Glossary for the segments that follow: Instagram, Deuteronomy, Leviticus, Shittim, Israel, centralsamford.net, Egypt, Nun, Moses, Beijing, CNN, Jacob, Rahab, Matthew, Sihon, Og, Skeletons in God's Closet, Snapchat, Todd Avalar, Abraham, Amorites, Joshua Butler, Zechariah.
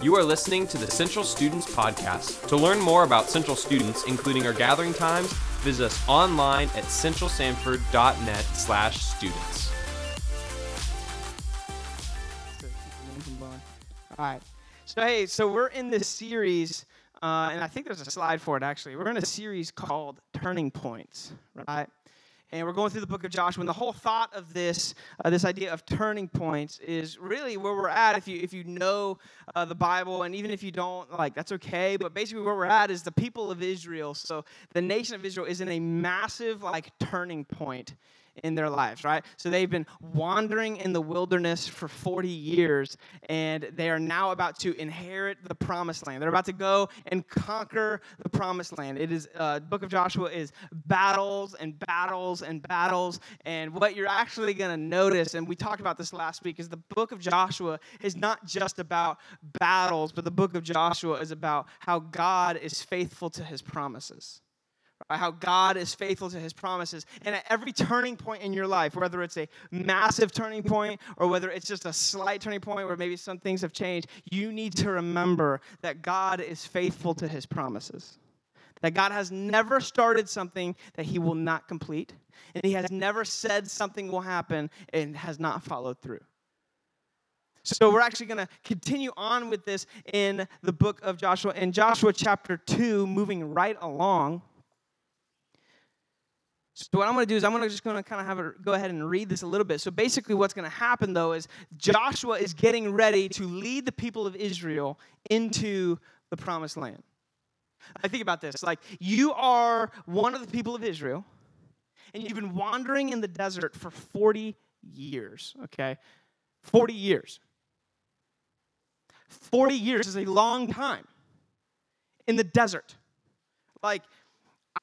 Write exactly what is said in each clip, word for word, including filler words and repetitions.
You are listening to the Central Students Podcast. To learn more about Central Students, including our gathering times, visit us online at centralsamford.net slash students. All right. So, hey, so we're in this series, uh, and I think there's a slide for it, actually. We're in a series called Turning Points, right? And we're going through the book of Joshua, and the whole thought of this, uh, this idea of turning points, is really where we're at. If you if you know uh, the Bible, and even if you don't, like, that's okay. But basically, where we're at is the people of Israel. So the nation of Israel is in a massive, like, turning point in their lives, right? So they've been wandering in the wilderness for forty years, and they are now about to inherit the promised land. They're about to go and conquer the promised land. It is, uh, book of Joshua is battles and battles and battles, and what you're actually going to notice, and we talked about this last week, is the book of Joshua is not just about battles, but the book of Joshua is about how God is faithful to his promises. How God is faithful to his promises. And at every turning point in your life, whether it's a massive turning point or whether it's just a slight turning point where maybe some things have changed, you need to remember that God is faithful to his promises. That God has never started something that he will not complete, and he has never said something will happen and has not followed through. So we're actually going to continue on with this in the book of Joshua. In Joshua chapter two, moving right along, so what I'm going to do is I'm gonna just going to kind of have a, go ahead and read this a little bit. So basically what's going to happen, though, is Joshua is getting ready to lead the people of Israel into the promised land. I think about this. Like, you are one of the people of Israel, and you've been wandering in the desert for forty years, okay? forty years. forty years is a long time in the desert. Like,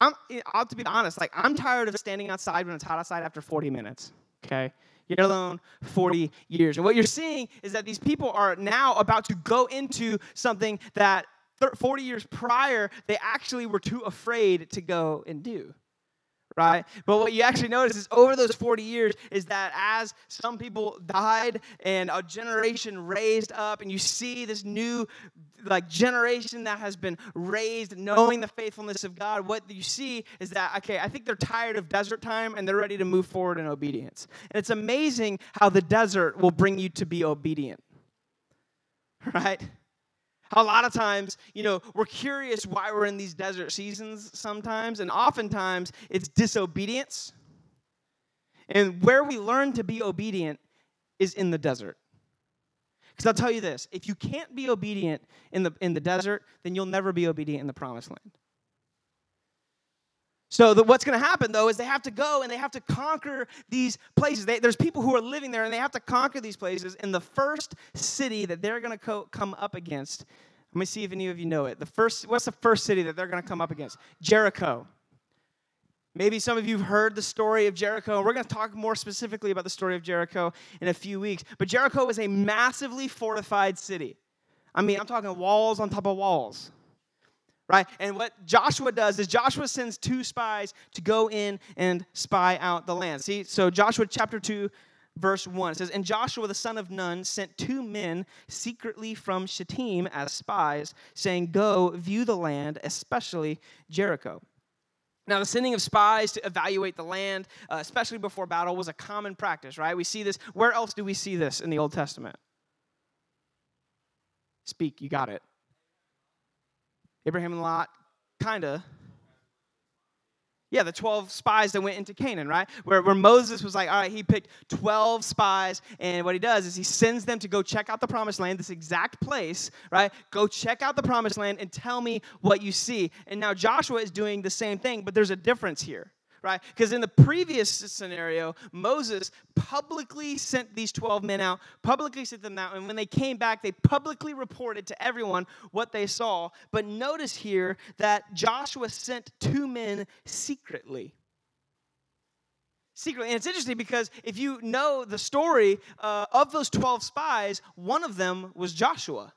I'm, I'll to be honest, like, I'm tired of standing outside when it's hot outside after forty minutes, okay? You're alone forty years. And what you're seeing is that these people are now about to go into something that forty years prior, they actually were too afraid to go and do, right? But what you actually notice is over those forty years is that as some people died and a generation raised up, and you see this new, like, generation that has been raised knowing the faithfulness of God, what you see is that, okay, I think they're tired of desert time and they're ready to move forward in obedience. And it's amazing how the desert will bring you to be obedient, right? A lot of times, you know, we're curious why we're in these desert seasons sometimes, and oftentimes it's disobedience. And where we learn to be obedient is in the desert. Because I'll tell you this, if you can't be obedient in the in the desert, then you'll never be obedient in the promised land. So the, what's going to happen, though, is they have to go and they have to conquer these places. They, there's people who are living there, and they have to conquer these places. And the first city that they're going to co- come up against, let me see if any of you know it. The first, what's the first city that they're going to come up against? Jericho. Maybe some of you have heard the story of Jericho. We're going to talk more specifically about the story of Jericho in a few weeks. But Jericho was a massively fortified city. I mean, I'm talking walls on top of walls. Right? And what Joshua does is Joshua sends two spies to go in and spy out the land. See, so Joshua chapter two, verse one, it says, "And Joshua the son of Nun sent two men secretly from Shittim as spies, saying, 'Go view the land, especially Jericho.'" Now, the sending of spies to evaluate the land, uh, especially before battle, was a common practice, right? We see this. Where else do we see this in the Old Testament? Speak, you got it. Abraham and Lot, kind of. Yeah, the twelve spies that went into Canaan, right? Where, where Moses was like, all right, he picked twelve spies, and what he does is he sends them to go check out the promised land, this exact place, right? Go check out the promised land and tell me what you see. And now Joshua is doing the same thing, but there's a difference here, right? Because in the previous scenario, Moses publicly sent these twelve men out, publicly sent them out, and when they came back, they publicly reported to everyone what they saw. But notice here that Joshua sent two men secretly. Secretly. And it's interesting because if you know the story uh, of those twelve spies, one of them was Joshua.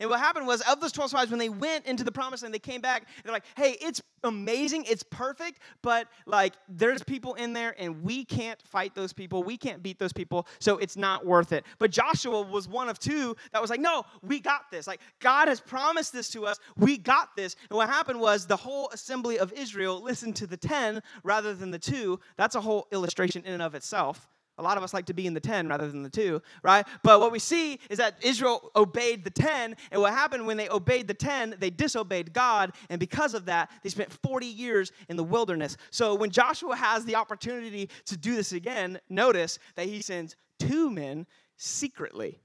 And what happened was, of those twelve spies, when they went into the promised land, they came back, they're like, hey, it's amazing, it's perfect, but, like, there's people in there, and we can't fight those people, we can't beat those people, so it's not worth it. But Joshua was one of two that was like, no, we got this. Like, God has promised this to us, we got this. And what happened was, the whole assembly of Israel listened to the ten rather than the two. That's a whole illustration in and of itself. A lot of us like to be in the ten rather than the two, right? But what we see is that Israel obeyed the ten, and what happened when they obeyed the ten, they disobeyed God, and because of that, they spent forty years in the wilderness. So when Joshua has the opportunity to do this again, notice that he sends two men secretly.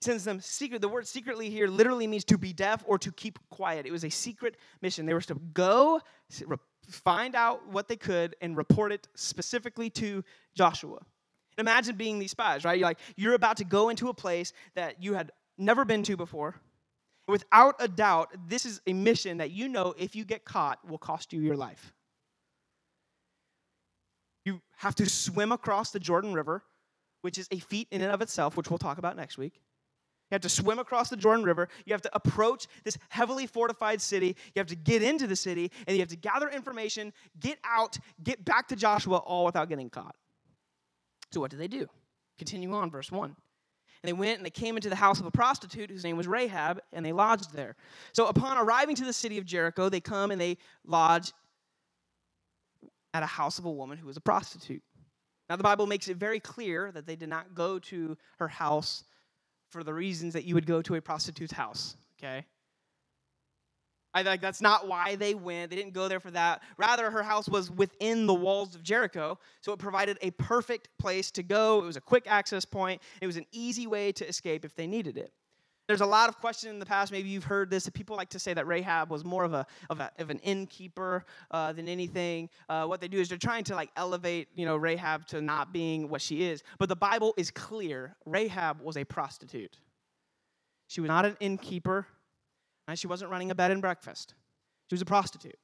He sends them secret. The word secretly here literally means to be deaf or to keep quiet. It was a secret mission. They were to go find out what they could and report it specifically to Joshua. And imagine being these spies, right? You're like, you're about to go into a place that you had never been to before. Without a doubt, this is a mission that you know if you get caught will cost you your life. You have to swim across the Jordan River, which is a feat in and of itself, which we'll talk about next week. You have to swim across the Jordan River. You have to approach this heavily fortified city. You have to get into the city, and you have to gather information, get out, get back to Joshua, all without getting caught. So what do they do? Continue on, verse one. And they went and they came into the house of a prostitute whose name was Rahab, and they lodged there. So upon arriving to the city of Jericho, they come and they lodge at a house of a woman who was a prostitute. Now the Bible makes it very clear that they did not go to her house for the reasons that you would go to a prostitute's house, okay? I like that's not why they went. They didn't go there for that. Rather, her house was within the walls of Jericho, so it provided a perfect place to go. It was a quick access point. It was an easy way to escape if they needed it. There's a lot of question in the past. Maybe you've heard this. People like to say that Rahab was more of a of, a, of an innkeeper uh, than anything. Uh, what they do is they're trying to like elevate, you know, Rahab to not being what she is. But the Bible is clear. Rahab was a prostitute. She was not an innkeeper, and she wasn't running a bed and breakfast. She was a prostitute.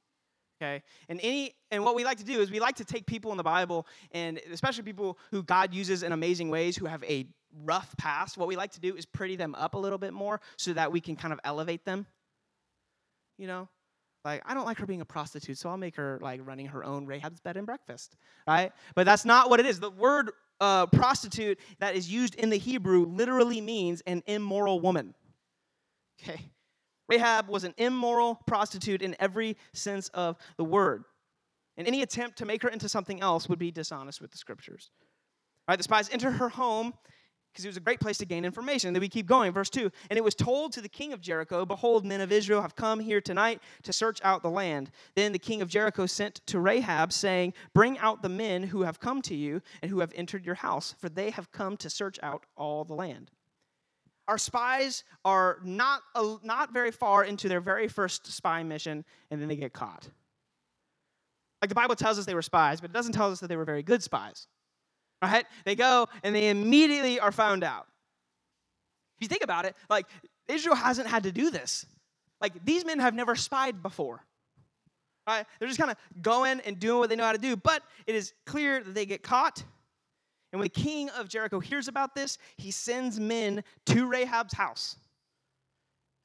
Okay, and any and what we like to do is we like to take people in the Bible, and especially people who God uses in amazing ways, who have a rough past, what we like to do is pretty them up a little bit more so that we can kind of elevate them. You know? Like, I don't like her being a prostitute, so I'll make her, like, running her own Rahab's bed and breakfast, right? But that's not what it is. The word uh, prostitute that is used in the Hebrew literally means an immoral woman. Okay? Rahab was an immoral prostitute in every sense of the word. And any attempt to make her into something else would be dishonest with the Scriptures. All right, the spies enter her home because it was a great place to gain information. Then we keep going, verse two. And it was told to the king of Jericho, behold, men of Israel have come here tonight to search out the land. Then the king of Jericho sent to Rahab, saying, bring out the men who have come to you and who have entered your house, for they have come to search out all the land. Our spies are not, uh, not very far into their very first spy mission, and then they get caught. Like the Bible tells us they were spies, but it doesn't tell us that they were very good spies. Right? They go, and they immediately are found out. If you think about it, like, Israel hasn't had to do this. Like, these men have never spied before. Right? They're just kind of going and doing what they know how to do, but it is clear that they get caught. And when the king of Jericho hears about this, he sends men to Rahab's house.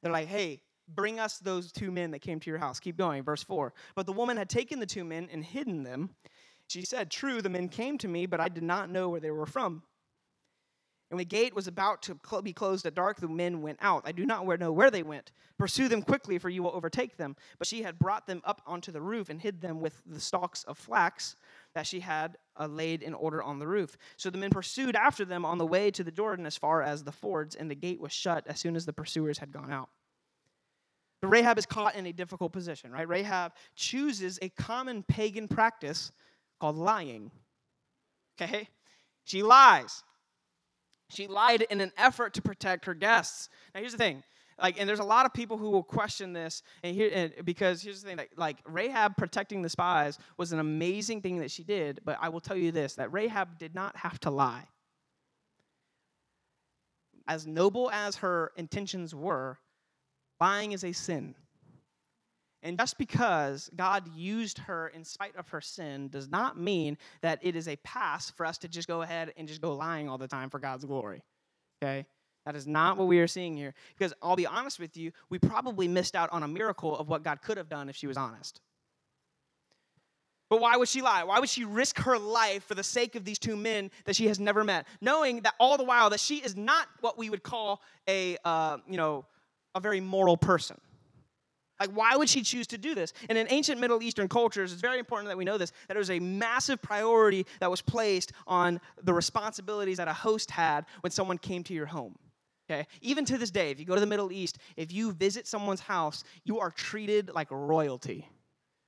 They're like, hey, bring us those two men that came to your house. Keep going, verse four. But the woman had taken the two men and hidden them. She said, true, the men came to me, but I did not know where they were from. And when the gate was about to be closed at dark, the men went out. I do not know where they went. Pursue them quickly, for you will overtake them. But she had brought them up onto the roof and hid them with the stalks of flax that she had uh, laid in order on the roof. So the men pursued after them on the way to the Jordan as far as the fords, and the gate was shut as soon as the pursuers had gone out. But Rahab is caught in a difficult position, right? Rahab chooses a common pagan practice called lying, okay? She lies. She lied in an effort to protect her guests. Now, here's the thing. Like, and there's a lot of people who will question this, and here and because here's the thing. Like, like, Rahab protecting the spies was an amazing thing that she did, but I will tell you this, that Rahab did not have to lie. As noble as her intentions were, lying is a sin. And just because God used her in spite of her sin does not mean that it is a pass for us to just go ahead and just go lying all the time for God's glory, okay? That is not what we are seeing here. Because I'll be honest with you, we probably missed out on a miracle of what God could have done if she was honest. But why would she lie? Why would she risk her life for the sake of these two men that she has never met, knowing that all the while that she is not what we would call a, uh, you know, a very moral person? Like, why would she choose to do this? And in ancient Middle Eastern cultures, it's very important that we know this, that it was a massive priority that was placed on the responsibilities that a host had when someone came to your home. Okay? Even to this day, if you go to the Middle East, if you visit someone's house, you are treated like royalty.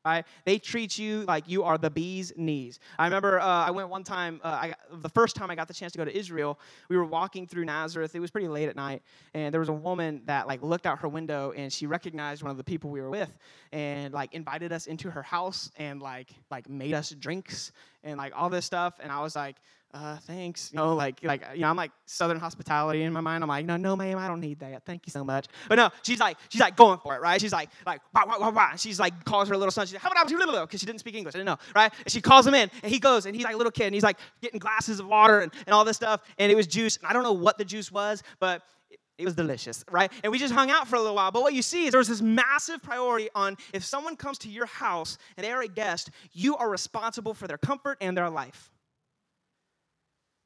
Right? They treat you like you are the bee's knees. I remember uh, I went one time, uh, I, the first time I got the chance to go to Israel, we were walking through Nazareth. It was pretty late at night, and there was a woman that like looked out her window, and she recognized one of the people we were with and like invited us into her house and like like made us drinks and like all this stuff. And I was like, uh, thanks. You know, like, like, you know, I'm like Southern hospitality in my mind. I'm like, no, no, ma'am, I don't need that. Thank you so much. But no, she's like, she's like going for it, right? She's like, like, wah, wah, wah, wah. She's like, calls her little son. She's like, how about I was your little, because she didn't speak English. I didn't know, right? And she calls him in, and he goes, and he's like a little kid, and he's like getting glasses of water and, and all this stuff. And it was juice. And I don't know what the juice was, but it, it was delicious, right? And we just hung out for a little while. But what you see is there was this massive priority on if someone comes to your house and they are a guest, you are responsible for their comfort and their life.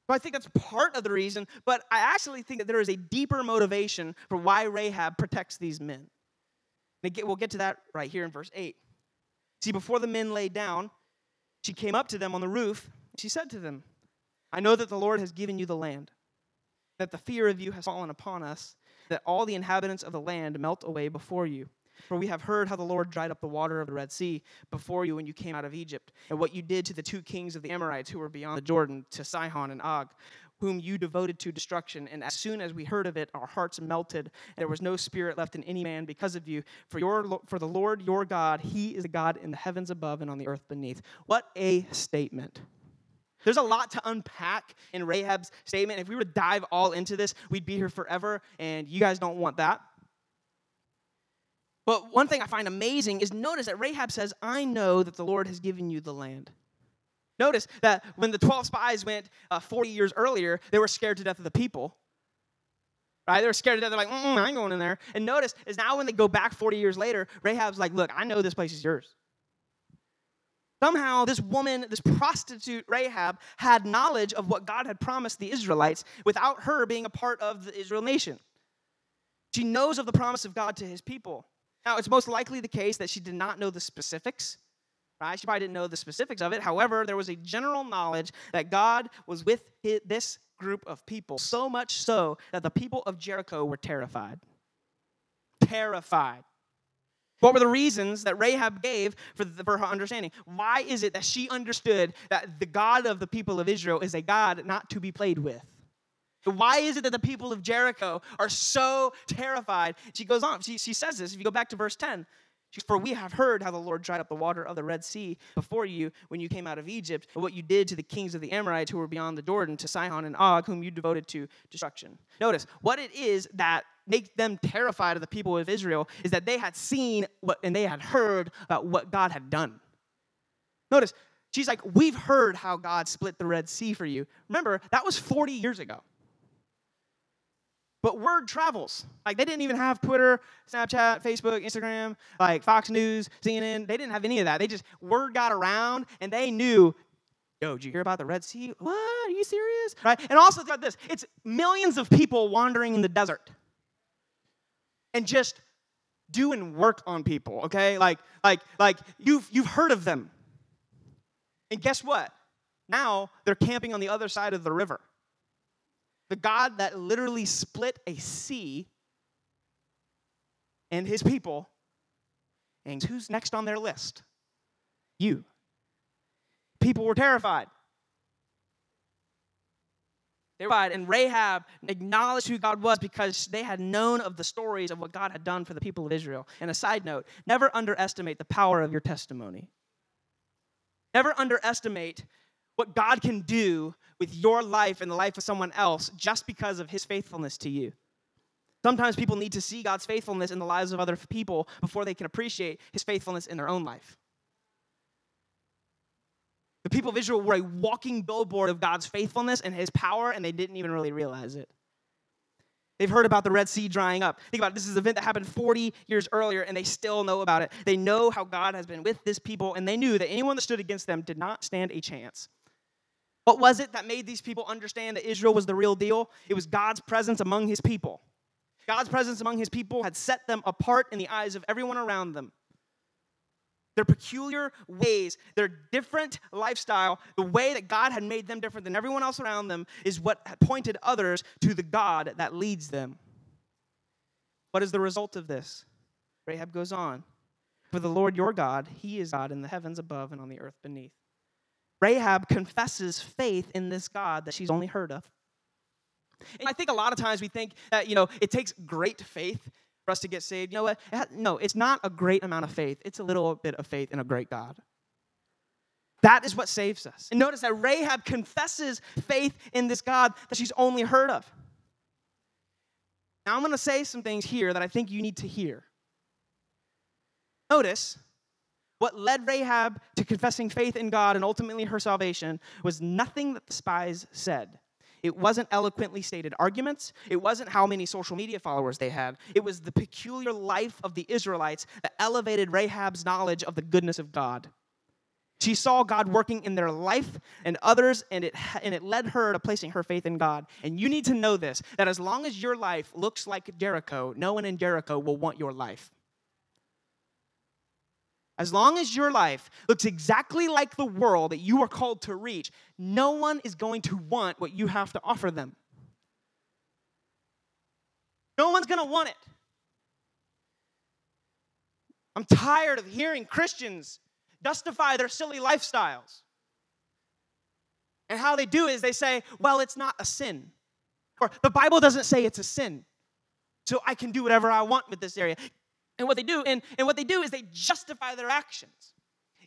Well, I think that's part of the reason, but I actually think that there is a deeper motivation for why Rahab protects these men. And we'll get to that right here in verse eight. See, before the men lay down, she came up to them on the roof. She said to them, I know that the Lord has given you the land, that the fear of you has fallen upon us, that all the inhabitants of the land melt away before you. For we have heard how the Lord dried up the water of the Red Sea before you when you came out of Egypt, and what you did to the two kings of the Amorites who were beyond the Jordan, to Sihon and Og, whom you devoted to destruction. And as soon as we heard of it, our hearts melted, and there was no spirit left in any man because of you. For your, for the Lord your God, he is the God in the heavens above and on the earth beneath. What a statement. There's a lot to unpack in Rahab's statement. If we were to dive all into this, we'd be here forever, and you guys don't want that. But one thing I find amazing is notice that Rahab says, I know that the Lord has given you the land. Notice that when the twelve spies went uh, forty years earlier, they were scared to death of the people. Right? They were scared to death. They're like, mm, I ain't going in there. And notice is now when they go back forty years later, Rahab's like, look, I know this place is yours. Somehow this woman, this prostitute Rahab, had knowledge of what God had promised the Israelites without her being a part of the Israel nation. She knows of the promise of God to his people. Now, it's most likely the case that she did not know the specifics, right? She probably didn't know the specifics of it. However, there was a general knowledge that God was with this group of people, so much so that the people of Jericho were terrified. Terrified. What were the reasons that Rahab gave for, the, for her understanding? Why is it that she understood that the God of the people of Israel is a God not to be played with? Why is it that the people of Jericho are so terrified? She goes on. She, she says this. If you go back to verse ten, she says, for we have heard how the Lord dried up the water of the Red Sea before you when you came out of Egypt, and what you did to the kings of the Amorites who were beyond the Jordan, to Sihon and Og, whom you devoted to destruction. Notice what it is that makes them terrified of the people of Israel is that they had seen what, and they had heard about what God had done. Notice, she's like, we've heard how God split the Red Sea for you. Remember, that was forty years ago. But word travels. Like, they didn't even have Twitter, Snapchat, Facebook, Instagram, like Fox News, C N N. They didn't have any of that. They just, word got around, and they knew, yo, did you hear about the Red Sea? What? Are you serious? Right? And also, think about this. It's millions of people wandering in the desert and just doing work on people, okay? Like, like, like you've, you've heard of them. And guess what? Now they're camping on the other side of the river. The God that literally split a sea and his people. And who's next on their list? You. People were terrified. They were terrified. And Rahab acknowledged who God was because they had known of the stories of what God had done for the people of Israel. And a side note, never underestimate the power of your testimony. Never underestimate what God can do with your life and the life of someone else just because of his faithfulness to you. Sometimes people need to see God's faithfulness in the lives of other people before they can appreciate his faithfulness in their own life. The people of Israel were a walking billboard of God's faithfulness and his power, and they didn't even really realize it. They've heard about the Red Sea drying up. Think about it. This is an event that happened forty years earlier, and they still know about it. They know how God has been with this people, and they knew that anyone that stood against them did not stand a chance. What was it that made these people understand that Israel was the real deal? It was God's presence among his people. God's presence among his people had set them apart in the eyes of everyone around them. Their peculiar ways, their different lifestyle, the way that God had made them different than everyone else around them is what pointed others to the God that leads them. What is the result of this? Rahab goes on. For the Lord your God, he is God in the heavens above and on the earth beneath. Rahab confesses faith in this God that she's only heard of. And I think a lot of times we think that, you know, it takes great faith for us to get saved. You know what? No, it's not a great amount of faith. It's a little bit of faith in a great God. That is what saves us. And notice that Rahab confesses faith in this God that she's only heard of. Now I'm going to say some things here that I think you need to hear. Notice what led Rahab to confessing faith in God and ultimately her salvation was nothing that the spies said. It wasn't eloquently stated arguments. It wasn't how many social media followers they had. It was the peculiar life of the Israelites that elevated Rahab's knowledge of the goodness of God. She saw God working in their life and others, and it and it led her to placing her faith in God. And you need to know this, that as long as your life looks like Jericho, no one in Jericho will want your life. As long as your life looks exactly like the world that you are called to reach, no one is going to want what you have to offer them. No one's going to want it. I'm tired of hearing Christians justify their silly lifestyles. And how they do is they say, well, it's not a sin. Or the Bible doesn't say it's a sin, so I can do whatever I want with this area. And what they do, and, and what they do is they justify their actions.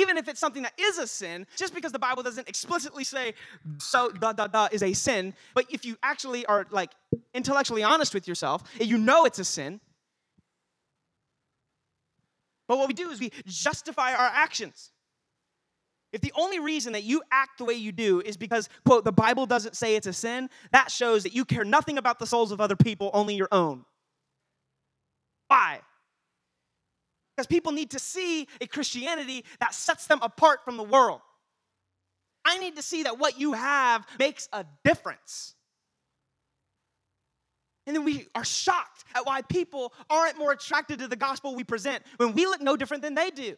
Even if it's something that is a sin, just because the Bible doesn't explicitly say so da da da is a sin, but if you actually are like intellectually honest with yourself, you know it's a sin. But what we do is we justify our actions. If the only reason that you act the way you do is because, quote, the Bible doesn't say it's a sin, that shows that you care nothing about the souls of other people, only your own. Why? Because people need to see a Christianity that sets them apart from the world. I need to see that what you have makes a difference. And then we are shocked at why people aren't more attracted to the gospel we present when we look no different than they do.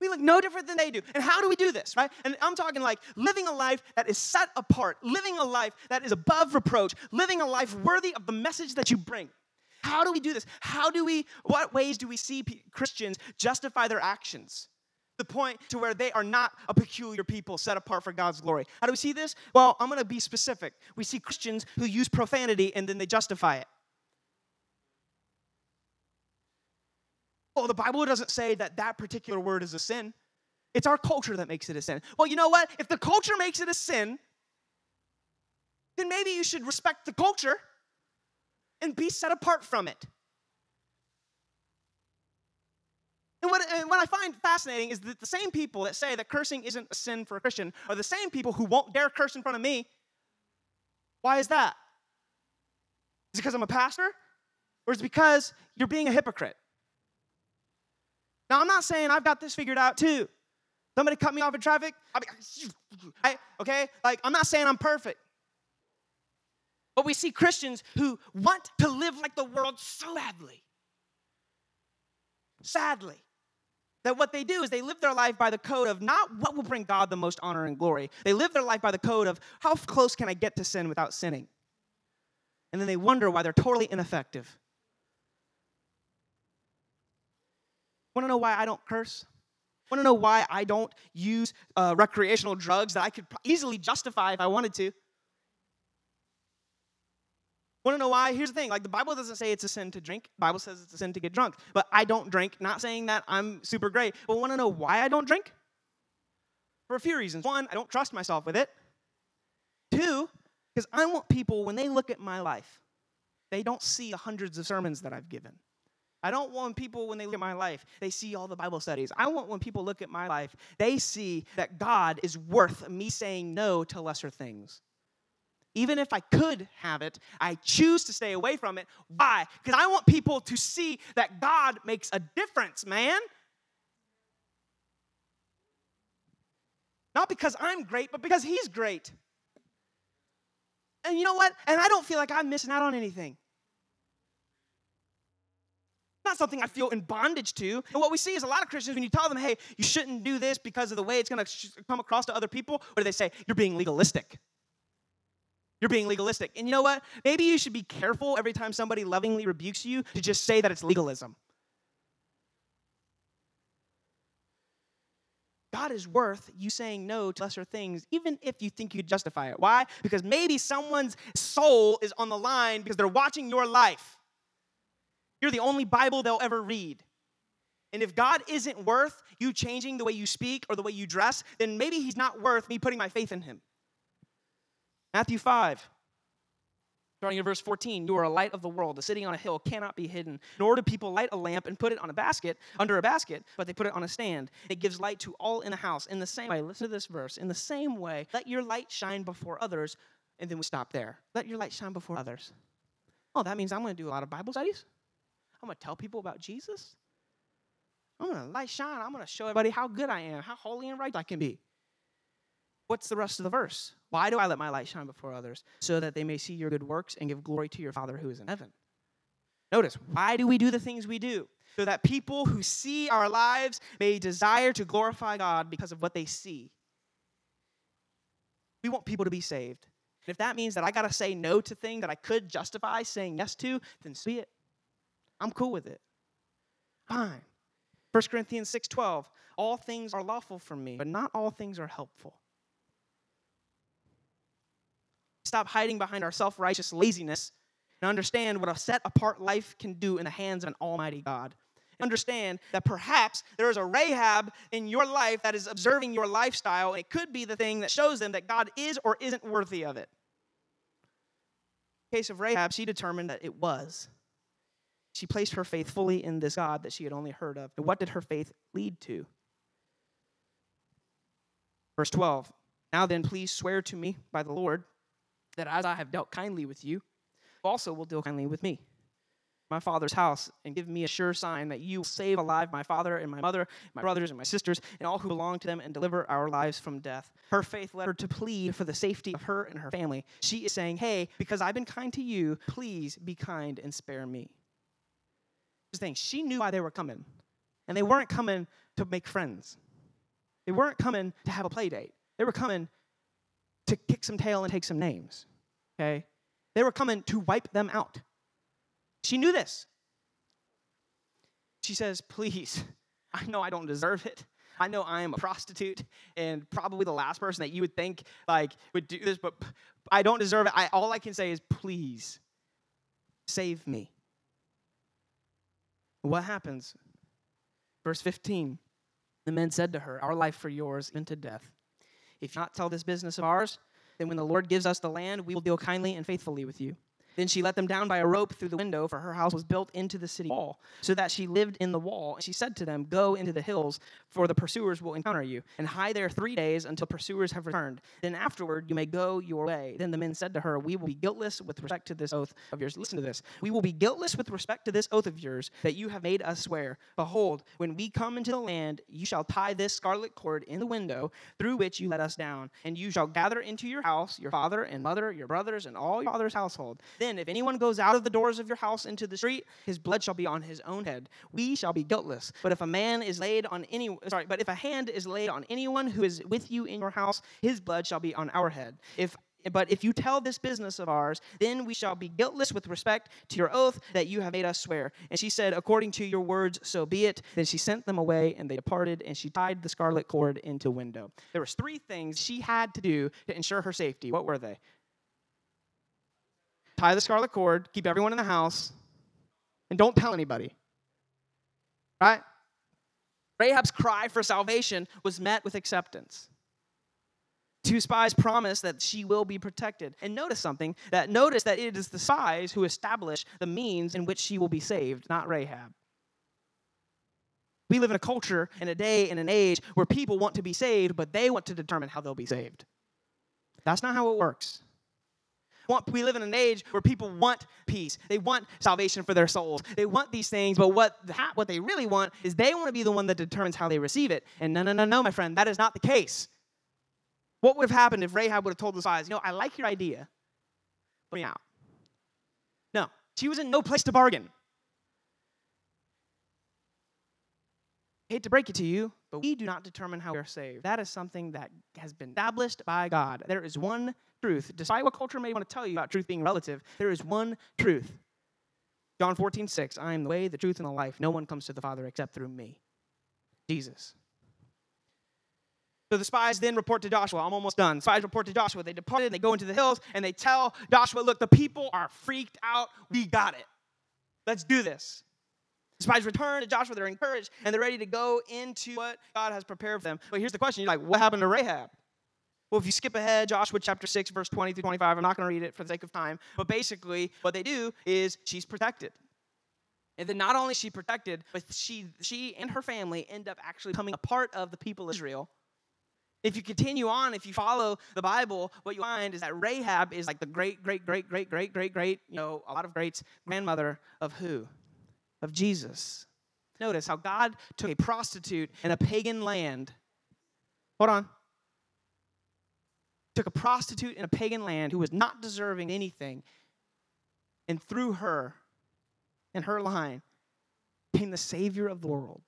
We look no different than they do. And how do we do this, right? And I'm talking like living a life that is set apart, living a life that is above reproach, living a life worthy of the message that you bring. How do we do this? How do we, what ways do we see P- Christians justify their actions? The point to where they are not a peculiar people set apart for God's glory. How do we see this? Well, I'm going to be specific. We see Christians who use profanity and then they justify it. Well, the Bible doesn't say that that particular word is a sin. It's our culture that makes it a sin. Well, you know what? If the culture makes it a sin, then maybe you should respect the culture and be set apart from it. And what, and what I find fascinating is that the same people that say that cursing isn't a sin for a Christian are the same people who won't dare curse in front of me. Why is that? Is it because I'm a pastor? Or is it because you're being a hypocrite? Now, I'm not saying I've got this figured out, too. Somebody cut me off in traffic. I'll be, I, okay? Like, I'm not saying I'm perfect. But we see Christians who want to live like the world so badly. Sadly, that what they do is they live their life by the code of not what will bring God the most honor and glory. They live their life by the code of how close can I get to sin without sinning? And then they wonder why they're totally ineffective. Want to know why I don't curse? Want to know why I don't use uh, recreational drugs that I could easily justify if I wanted to? Want to know why? Here's the thing. Like, the Bible doesn't say it's a sin to drink. The Bible says it's a sin to get drunk. But I don't drink. Not saying that I'm super great. But want to know why I don't drink? For a few reasons. One, I don't trust myself with it. Two, because I want people, when they look at my life, they don't see the hundreds of sermons that I've given. I don't want people, when they look at my life, they see all the Bible studies. I want when people look at my life, they see that God is worth me saying no to lesser things. Even if I could have it, I choose to stay away from it. Why? Because I want people to see that God makes a difference, man. Not because I'm great, but because he's great. And you know what? And I don't feel like I'm missing out on anything. Not something I feel in bondage to. And what we see is a lot of Christians, when you tell them, hey, you shouldn't do this because of the way it's going to sh- come across to other people, what do they say? You're being legalistic. You're being legalistic. And you know what? Maybe you should be careful every time somebody lovingly rebukes you to just say that it's legalism. God is worth you saying no to lesser things, even if you think you justify it. Why? Because maybe someone's soul is on the line because they're watching your life. You're the only Bible they'll ever read. And if God isn't worth you changing the way you speak or the way you dress, then maybe he's not worth me putting my faith in him. Matthew five, starting in verse fourteen, you are a light of the world. A city on a hill cannot be hidden, nor do people light a lamp and put it on a basket, under a basket, but they put it on a stand. It gives light to all in a house. In the same way, listen to this verse, in the same way, let your light shine before others, and then we stop there. Let your light shine before others. Oh, that means I'm going to do a lot of Bible studies? I'm going to tell people about Jesus? I'm going to light shine. I'm going to show everybody how good I am, how holy and right I can be. What's the rest of the verse? Why do I let my light shine before others? So that they may see your good works and give glory to your Father who is in heaven. Notice, why do we do the things we do? So that people who see our lives may desire to glorify God because of what they see. We want people to be saved. And if that means that I got to say no to things that I could justify saying yes to, then so be it. I'm cool with it. Fine. First Corinthians six twelve, all things are lawful for me, but not all things are helpful. Stop hiding behind our self-righteous laziness and understand what a set-apart life can do in the hands of an almighty God. Understand that perhaps there is a Rahab in your life that is observing your lifestyle, and it could be the thing that shows them that God is or isn't worthy of it. In the case of Rahab, she determined that it was. She placed her faith fully in this God that she had only heard of. And what did her faith lead to? Verse twelve, now then, please swear to me by the Lord that as I have dealt kindly with you, you also will deal kindly with me, my father's house, and give me a sure sign that you will save alive my father and my mother, my brothers and my sisters, and all who belong to them, and deliver our lives from death. Her faith led her to plead for the safety of her and her family. She is saying, hey, because I've been kind to you, please be kind and spare me. Thing. She knew why they were coming. And they weren't coming to make friends. They weren't coming to have a play date. They were coming to kick some tail and take some names. Okay? They were coming to wipe them out. She knew this. She says, please, I know I don't deserve it. I know I am a prostitute and probably the last person that you would think like would do this, but I don't deserve it. I, all I can say is, please, save me. What happens? Verse fifteen, the men said to her, our life for yours, even to death. If you not tell this business of ours, then when the Lord gives us the land, we will deal kindly and faithfully with you. Then she let them down by a rope through the window, for her house was built into the city wall, so that she lived in the wall. And she said to them, go into the hills, for the pursuers will encounter you, and hide there three days until pursuers have returned. Then afterward you may go your way. Then the men said to her, we will be guiltless with respect to this oath of yours. Listen to this. We will be guiltless with respect to this oath of yours that you have made us swear. Behold, when we come into the land, you shall tie this scarlet cord in the window through which you let us down, and you shall gather into your house your father and mother, your brothers, and all your father's household. Then Then if anyone goes out of the doors of your house into the street, his blood shall be on his own head. We shall be guiltless. But if a man is laid on any, sorry, but if a hand is laid on anyone who is with you in your house, his blood shall be on our head. If But if you tell this business of ours, then we shall be guiltless with respect to your oath that you have made us swear. And she said, according to your words, so be it. Then she sent them away, and they departed, and she tied the scarlet cord into a window. There was three things she had to do to ensure her safety. What were they? Tie the scarlet cord, keep everyone in the house, and don't tell anybody. Right? Rahab's cry for salvation was met with acceptance. Two spies promise that she will be protected. And notice something, that notice that it is the spies who establish the means in which she will be saved, not Rahab. We live in a culture and a day and an age where people want to be saved, but they want to determine how they'll be saved. That's not how it works. want, we live in an age where people want peace. They want salvation for their souls. They want these things, but what what they really want is they want to be the one that determines how they receive it. And no, no, no, no, my friend, that is not the case. What would have happened if Rahab would have told the spies, you know, I like your idea, but out? No, she was in no place to bargain. I hate to break it to you, but we do not determine how we are saved. That is something that has been established by God. There is one truth. Despite what culture may want to tell you about truth being relative, there is one truth. John fourteen six, I am the way, the truth, and the life. No one comes to the Father except through me, Jesus. So the spies then report to Joshua. I'm almost done. Spies report to Joshua. They departed, they go into the hills, and they tell Joshua, look, the people are freaked out. We got it. Let's do this. The spies return to Joshua. They're encouraged, and they're ready to go into what God has prepared for them. But here's the question. You're like, what happened to Rahab? Well, if you skip ahead, Joshua chapter six, verse twenty through twenty-five, I'm not going to read it for the sake of time. But basically, what they do is she's protected. And then not only is she protected, but she she and her family end up actually becoming a part of the people of Israel. If you continue on, if you follow the Bible, what you find is that Rahab is like the great, great, great, great, great, great, great, you know, a lot of greats, grandmother of who? Of Jesus. Notice how God took a prostitute in a pagan land. Hold on. Took a prostitute in a pagan land who was not deserving anything, and through her and her line became the Savior of the world.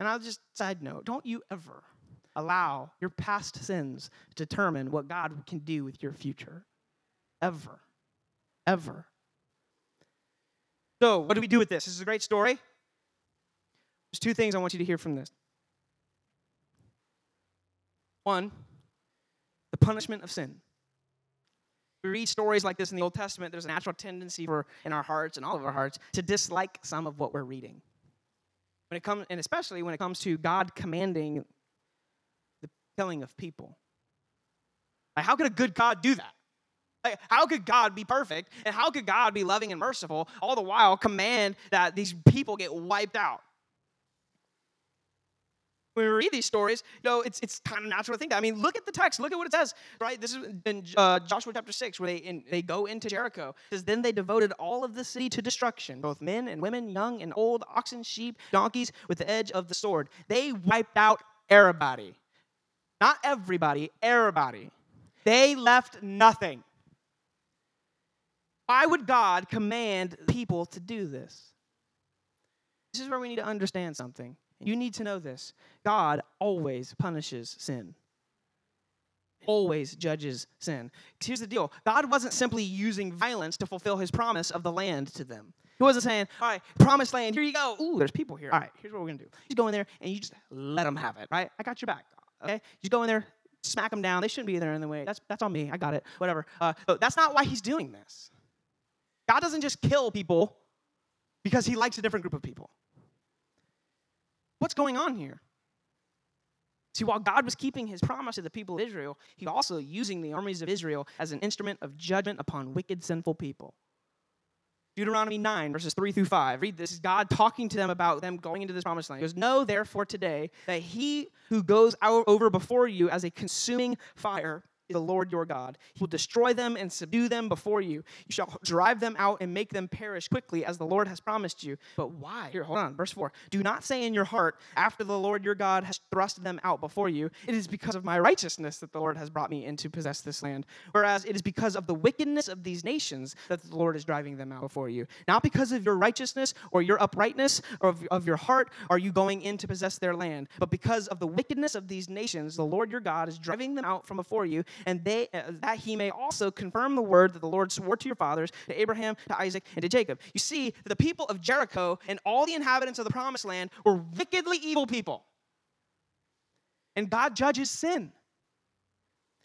And I'll just side note, don't you ever allow your past sins to determine what God can do with your future. Ever. Ever. So what do we do with this? This is a great story. There's two things I want you to hear from this. One, the punishment of sin. We read stories like this in the Old Testament. There's a natural tendency for, in our hearts and all of our hearts to dislike some of what we're reading. When it comes, and especially when it comes to God commanding the killing of people. Like, how could a good God do that? Like, how could God be perfect, and how could God be loving and merciful, all the while command that these people get wiped out? When we read these stories, you know, it's it's kind of natural to think that. I mean, look at the text. Look at what it says, right? This is in uh, Joshua chapter six, where they in, they go into Jericho. It says, then they devoted all of the city to destruction, both men and women, young and old, oxen, sheep, donkeys, with the edge of the sword. They wiped out everybody. Not everybody, everybody. They left nothing. Why would God command people to do this? This is where we need to understand something. You need to know this. God always punishes sin. Always judges sin. Here's the deal. God wasn't simply using violence to fulfill his promise of the land to them. He wasn't saying, all right, promised land, here you go. Ooh, there's people here. All right, here's what we're going to do. You go in there and you just let them have it, right? I got your back, okay? You go in there, smack them down. They shouldn't be there in the way. That's, that's on me. I got it. Whatever. Uh, so that's not why he's doing this. God doesn't just kill people because he likes a different group of people. What's going on here? See, while God was keeping his promise to the people of Israel, he was also using the armies of Israel as an instrument of judgment upon wicked, sinful people. Deuteronomy nine, verses three through five. Read this. This is God talking to them about them going into this promised land. He goes, know, therefore, today, that he who goes out over before you as a consuming fire is the Lord your God. He will destroy them and subdue them before you. You shall drive them out and make them perish quickly, as the Lord has promised you. But why? Here, hold on. Verse four. Do not say in your heart, after the Lord your God has thrust them out before you, it is because of my righteousness that the Lord has brought me in to possess this land. Whereas it is because of the wickedness of these nations that the Lord is driving them out before you. Not because of your righteousness or your uprightness or of, of your heart are you going in to possess their land. But because of the wickedness of these nations, the Lord your God is driving them out from before you, and they, uh, that he may also confirm the word that the Lord swore to your fathers, to Abraham, to Isaac, and to Jacob. You see, the people of Jericho and all the inhabitants of the promised land were wickedly evil people. And God judges sin.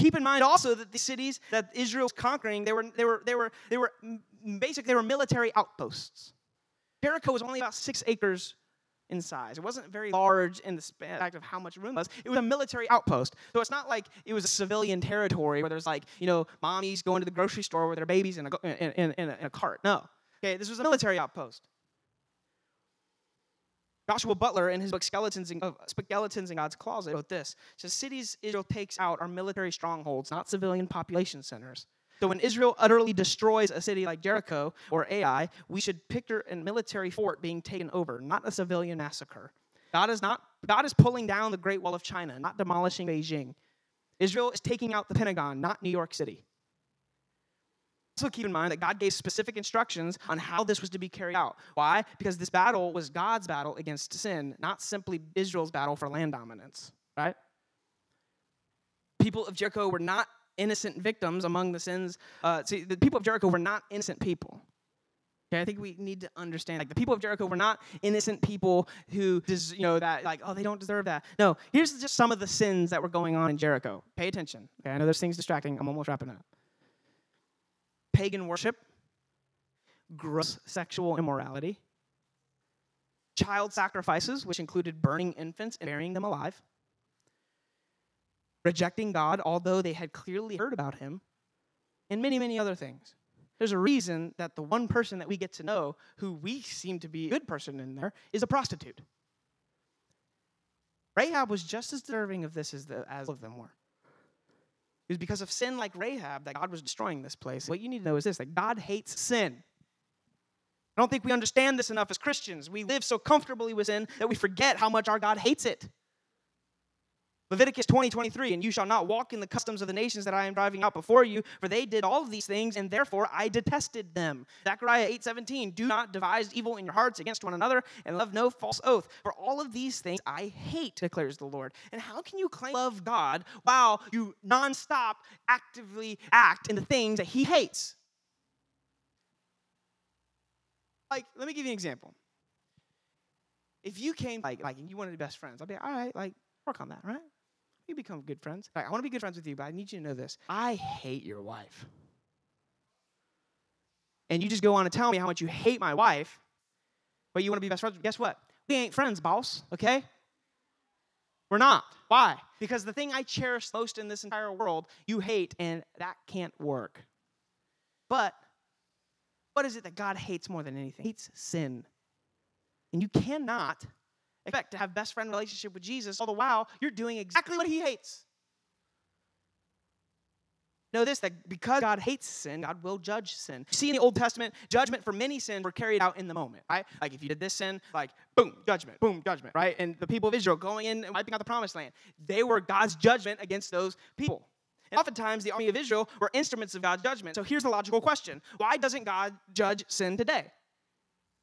Keep in mind also that the cities that Israel's conquering, they were, they were, they were, they were basically, they were military outposts. Jericho was only about six acres in size. It wasn't very large in the fact of how much room it was. It was a military outpost. So it's not like it was a civilian territory where there's like, you know, mommies going to the grocery store with their babies in a, in, in, in a cart. No. Okay, this was a military outpost. Joshua Butler, in his book Skeletons in, uh, Skeletons in God's Closet, wrote this. It says, cities Israel takes out are military strongholds, not civilian population centers. So when Israel utterly destroys a city like Jericho or Ai, we should picture a military fort being taken over, not a civilian massacre. God is not. God is pulling down the Great Wall of China, not demolishing Beijing. Israel is taking out the Pentagon, not New York City. Also keep in mind that God gave specific instructions on how this was to be carried out. Why? Because this battle was God's battle against sin, not simply Israel's battle for land dominance, right? People of Jericho were not innocent victims among the sins. Uh, see, the people of Jericho were not innocent people. Okay, I think we need to understand, like, the people of Jericho were not innocent people who, des- you know, that, like, oh, they don't deserve that. No, here's just some of the sins that were going on in Jericho. Pay attention. Okay, I know there's things distracting. I'm almost wrapping up. Pagan worship, gross sexual immorality, child sacrifices, which included burning infants and burying them alive, rejecting God, although they had clearly heard about him, and many, many other things. There's a reason that the one person that we get to know who we seem to be a good person in there is a prostitute. Rahab was just as deserving of this as, the, as all of them were. It was because of sin like Rahab that God was destroying this place. What you need to know is this, that God hates sin. I don't think we understand this enough as Christians. We live so comfortably with sin that we forget how much our God hates it. Leviticus twenty twenty-three, and you shall not walk in the customs of the nations that I am driving out before you, for they did all of these things, and therefore I detested them. Zechariah eight seventeen, do not devise evil in your hearts against one another, and love no false oath. For all of these things I hate, declares the Lord. And how can you claim love God while you nonstop actively act in the things that he hates? Like, let me give you an example. If you came, like, like and you wanted to be best friends, I'd be like, all right, like, work on that, right? You become good friends. Like, I want to be good friends with you, but I need you to know this. I hate your wife. And you just go on and tell me how much you hate my wife, but you want to be best friends. Guess what? We ain't friends, boss, okay? We're not. Why? Because the thing I cherish most in this entire world, you hate, and that can't work. But what is it that God hates more than anything? He hates sin. And you cannot expect to have best friend relationship with Jesus, all the while you're doing exactly what he hates. Know this, that because God hates sin, God will judge sin. You see in the Old Testament, judgment for many sins were carried out in the moment, right? Like if you did this sin, like boom, judgment, boom, judgment, right? And the people of Israel going in and wiping out the promised land, they were God's judgment against those people. And oftentimes the army of Israel were instruments of God's judgment. So here's the logical question. Why doesn't God judge sin today?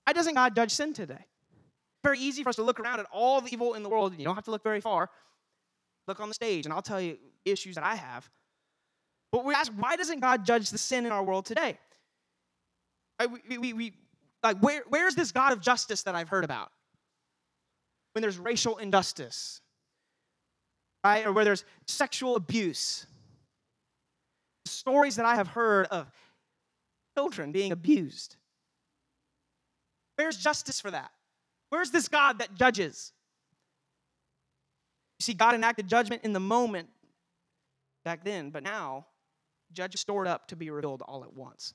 Why doesn't God judge sin today? Very easy for us to look around at all the evil in the world, and you don't have to look very far. Look on the stage, and I'll tell you issues that I have. But we ask, why doesn't God judge the sin in our world today? I, we, we, we, like, where, where's this God of justice that I've heard about? When there's racial injustice, right? Or where there's sexual abuse. Stories that I have heard of children being abused. Where's justice for that? Where's this God that judges? You see, God enacted judgment in the moment back then, but now judgment stored up to be revealed all at once.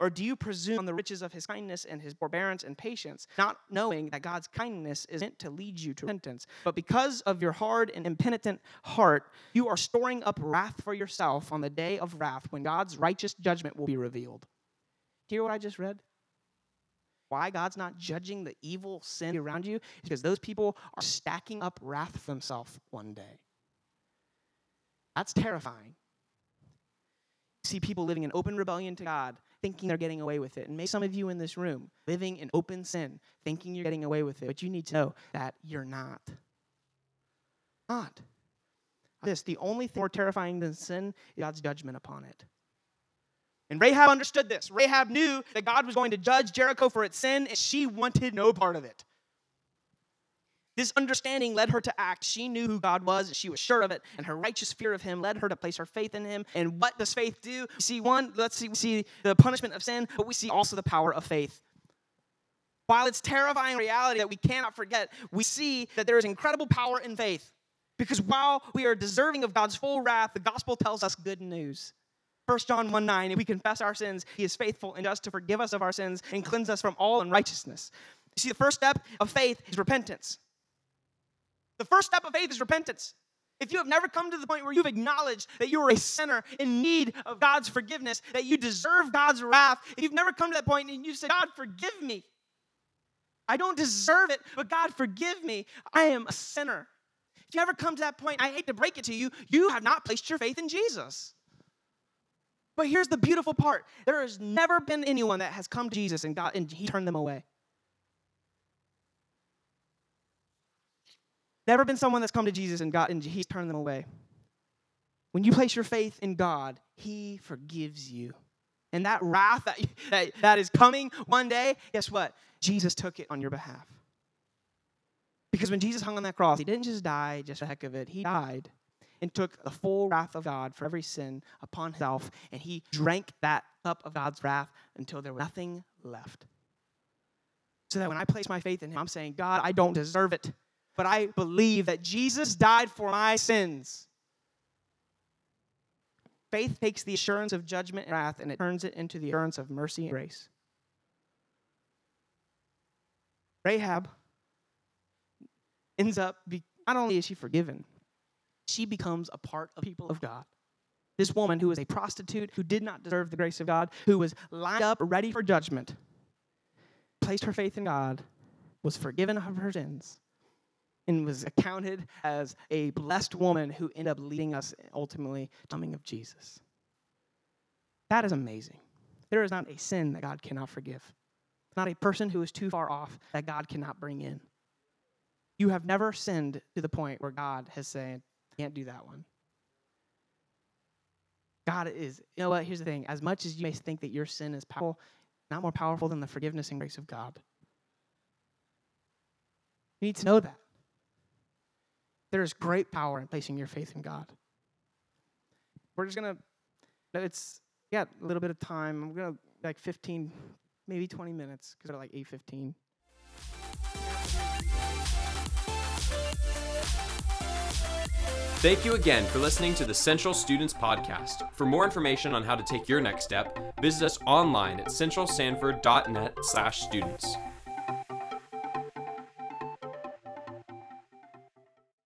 Or do you presume on the riches of his kindness and his forbearance and patience, not knowing that God's kindness is meant to lead you to repentance? But because of your hard and impenitent heart, you are storing up wrath for yourself on the day of wrath when God's righteous judgment will be revealed. Do you hear what I just read? Why God's not judging the evil sin around you is because those people are stacking up wrath for themselves one day. That's terrifying. You see people living in open rebellion to God, thinking they're getting away with it. And maybe some of you in this room, living in open sin, thinking you're getting away with it, but you need to know that you're not. Not. This, the only thing more terrifying than sin is God's judgment upon it. And Rahab understood this. Rahab knew that God was going to judge Jericho for its sin, and she wanted no part of it. This understanding led her to act. She knew who God was, and she was sure of it, and her righteous fear of him led her to place her faith in him. And what does faith do? We see one, let's see, we see the punishment of sin, but we see also the power of faith. While it's terrifying reality that we cannot forget, we see that there is incredible power in faith. Because while we are deserving of God's full wrath, the gospel tells us good news. First John one nine, if we confess our sins, he is faithful and just to forgive us of our sins and cleanse us from all unrighteousness. You see, the first step of faith is repentance. The first step of faith is repentance. If you have never come to the point where you've acknowledged that you are a sinner in need of God's forgiveness, that you deserve God's wrath, if you've never come to that point and you said, God, forgive me. I don't deserve it, but God, forgive me. I am a sinner. If you ever come to that point, I hate to break it to you, you have not placed your faith in Jesus. But here's the beautiful part. There has never been anyone that has come to Jesus and God, and he turned them away. Never been someone that's come to Jesus and God, and he's turned them away. When you place your faith in God, he forgives you. And that wrath that, that, that is coming one day, guess what? Jesus took it on your behalf. Because when Jesus hung on that cross, he didn't just die just for the heck of it. He died and took the full wrath of God for every sin upon himself, and he drank that cup of God's wrath until there was nothing left. So that when I place my faith in him, I'm saying, God, I don't deserve it, but I believe that Jesus died for my sins. Faith takes the assurance of judgment and wrath, and it turns it into the assurance of mercy and grace. Rahab ends up, be, not only is she forgiven, she becomes a part of the people of God. This woman who was a prostitute, who did not deserve the grace of God, who was lined up ready for judgment, placed her faith in God, was forgiven of her sins, and was accounted as a blessed woman who ended up leading us ultimately to the coming of Jesus. That is amazing. There is not a sin that God cannot forgive. Not a person who is too far off that God cannot bring in. You have never sinned to the point where God has said, can't do that one. God is, you know what, here's the thing. As much as you may think that your sin is powerful, not more powerful than the forgiveness and grace of God. You need to know that. There is great power in placing your faith in God. We're just going to, it's, we got a little bit of time. I'm going to, like fifteen, maybe twenty minutes, because we're like eight fifteen. Thank you again for listening to the Central Students Podcast. For more information on how to take your next step, visit us online at central sanford dot net slash students.